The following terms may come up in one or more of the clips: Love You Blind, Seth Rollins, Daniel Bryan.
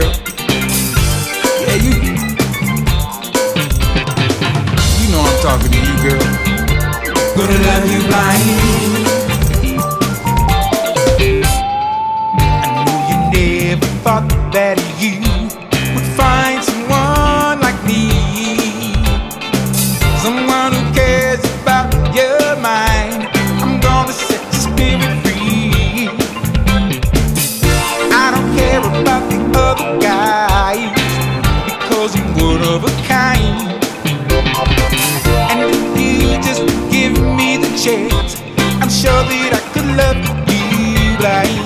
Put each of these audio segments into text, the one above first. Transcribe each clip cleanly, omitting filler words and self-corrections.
girl. Yeah, you know I'm talking to you, girl. Gonna love you blind. I know you never thought that you would find someone like me, someone who cares about your mind. I'm gonna set your spirit free. I don't care about the other guys, because you're one of a kind. And if you just give me the chance, I'm sure that I could love you blind.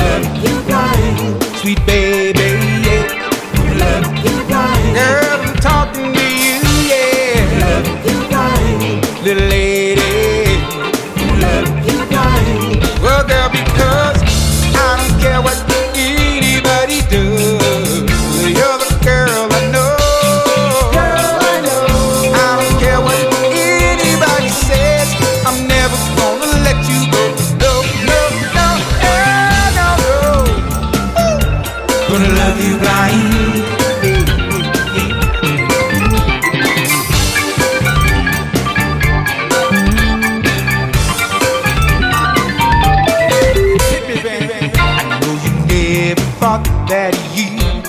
Love you blind, sweet baby, yeah. Love you blind, girl, I'm talking to you, yeah. Love you blind, little lady. Love you blind, well, girl, because I don't care what anybody does, you're the girl I know. Girl, I know. I don't care what anybody says, I'm never gonna let you go. Gonna love you blind. I know you never thought that you would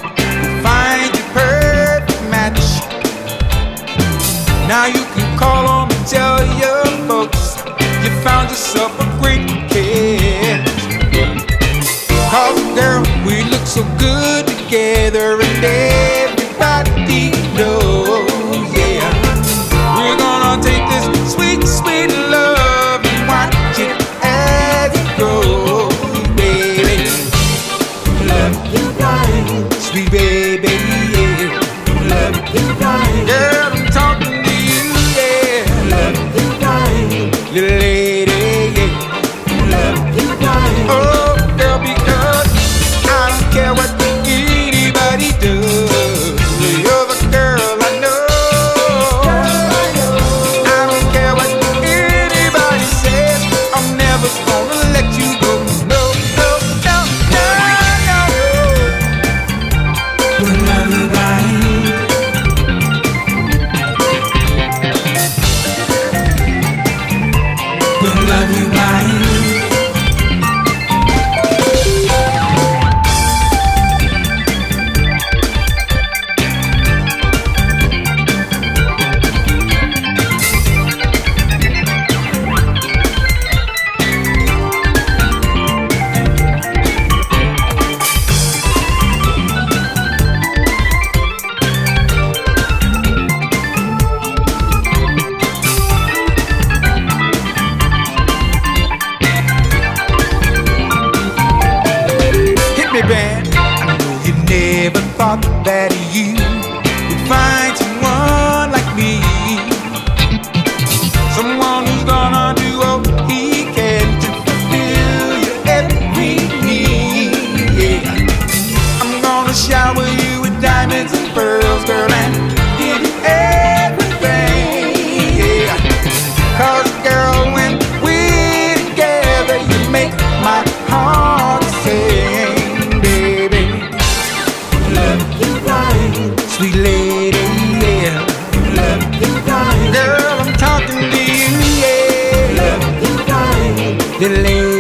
find the perfect match. Now you can call on and tell your folks you found yourself a great kid. Cause girl, we look so good together, and everybody knows, yeah. We're gonna take this sweet, sweet love and watch it as it grows, baby. Love you blind, sweet baby, yeah. Love you blind, girl, I'm talking to you, yeah. Love you blind, little lady, yeah. Love you blind, oh. Care what anybody does, you're the girl I know. I don't care what anybody says, I'm never gonna let you go. No, no, no, no, no, no. Gonna love you blind. Gonna love you blind. I know you never thought that you would find someone like me, someone who's gonna do all he can to fulfill your every need, yeah. I'm gonna shower you with diamonds and pearls, girl, and give you everything, yeah. Cause girl, when we're together, you make my heart sing. Sweet lady, yeah. Love you blind. Girl, I'm talking to you, yeah. Love you blind.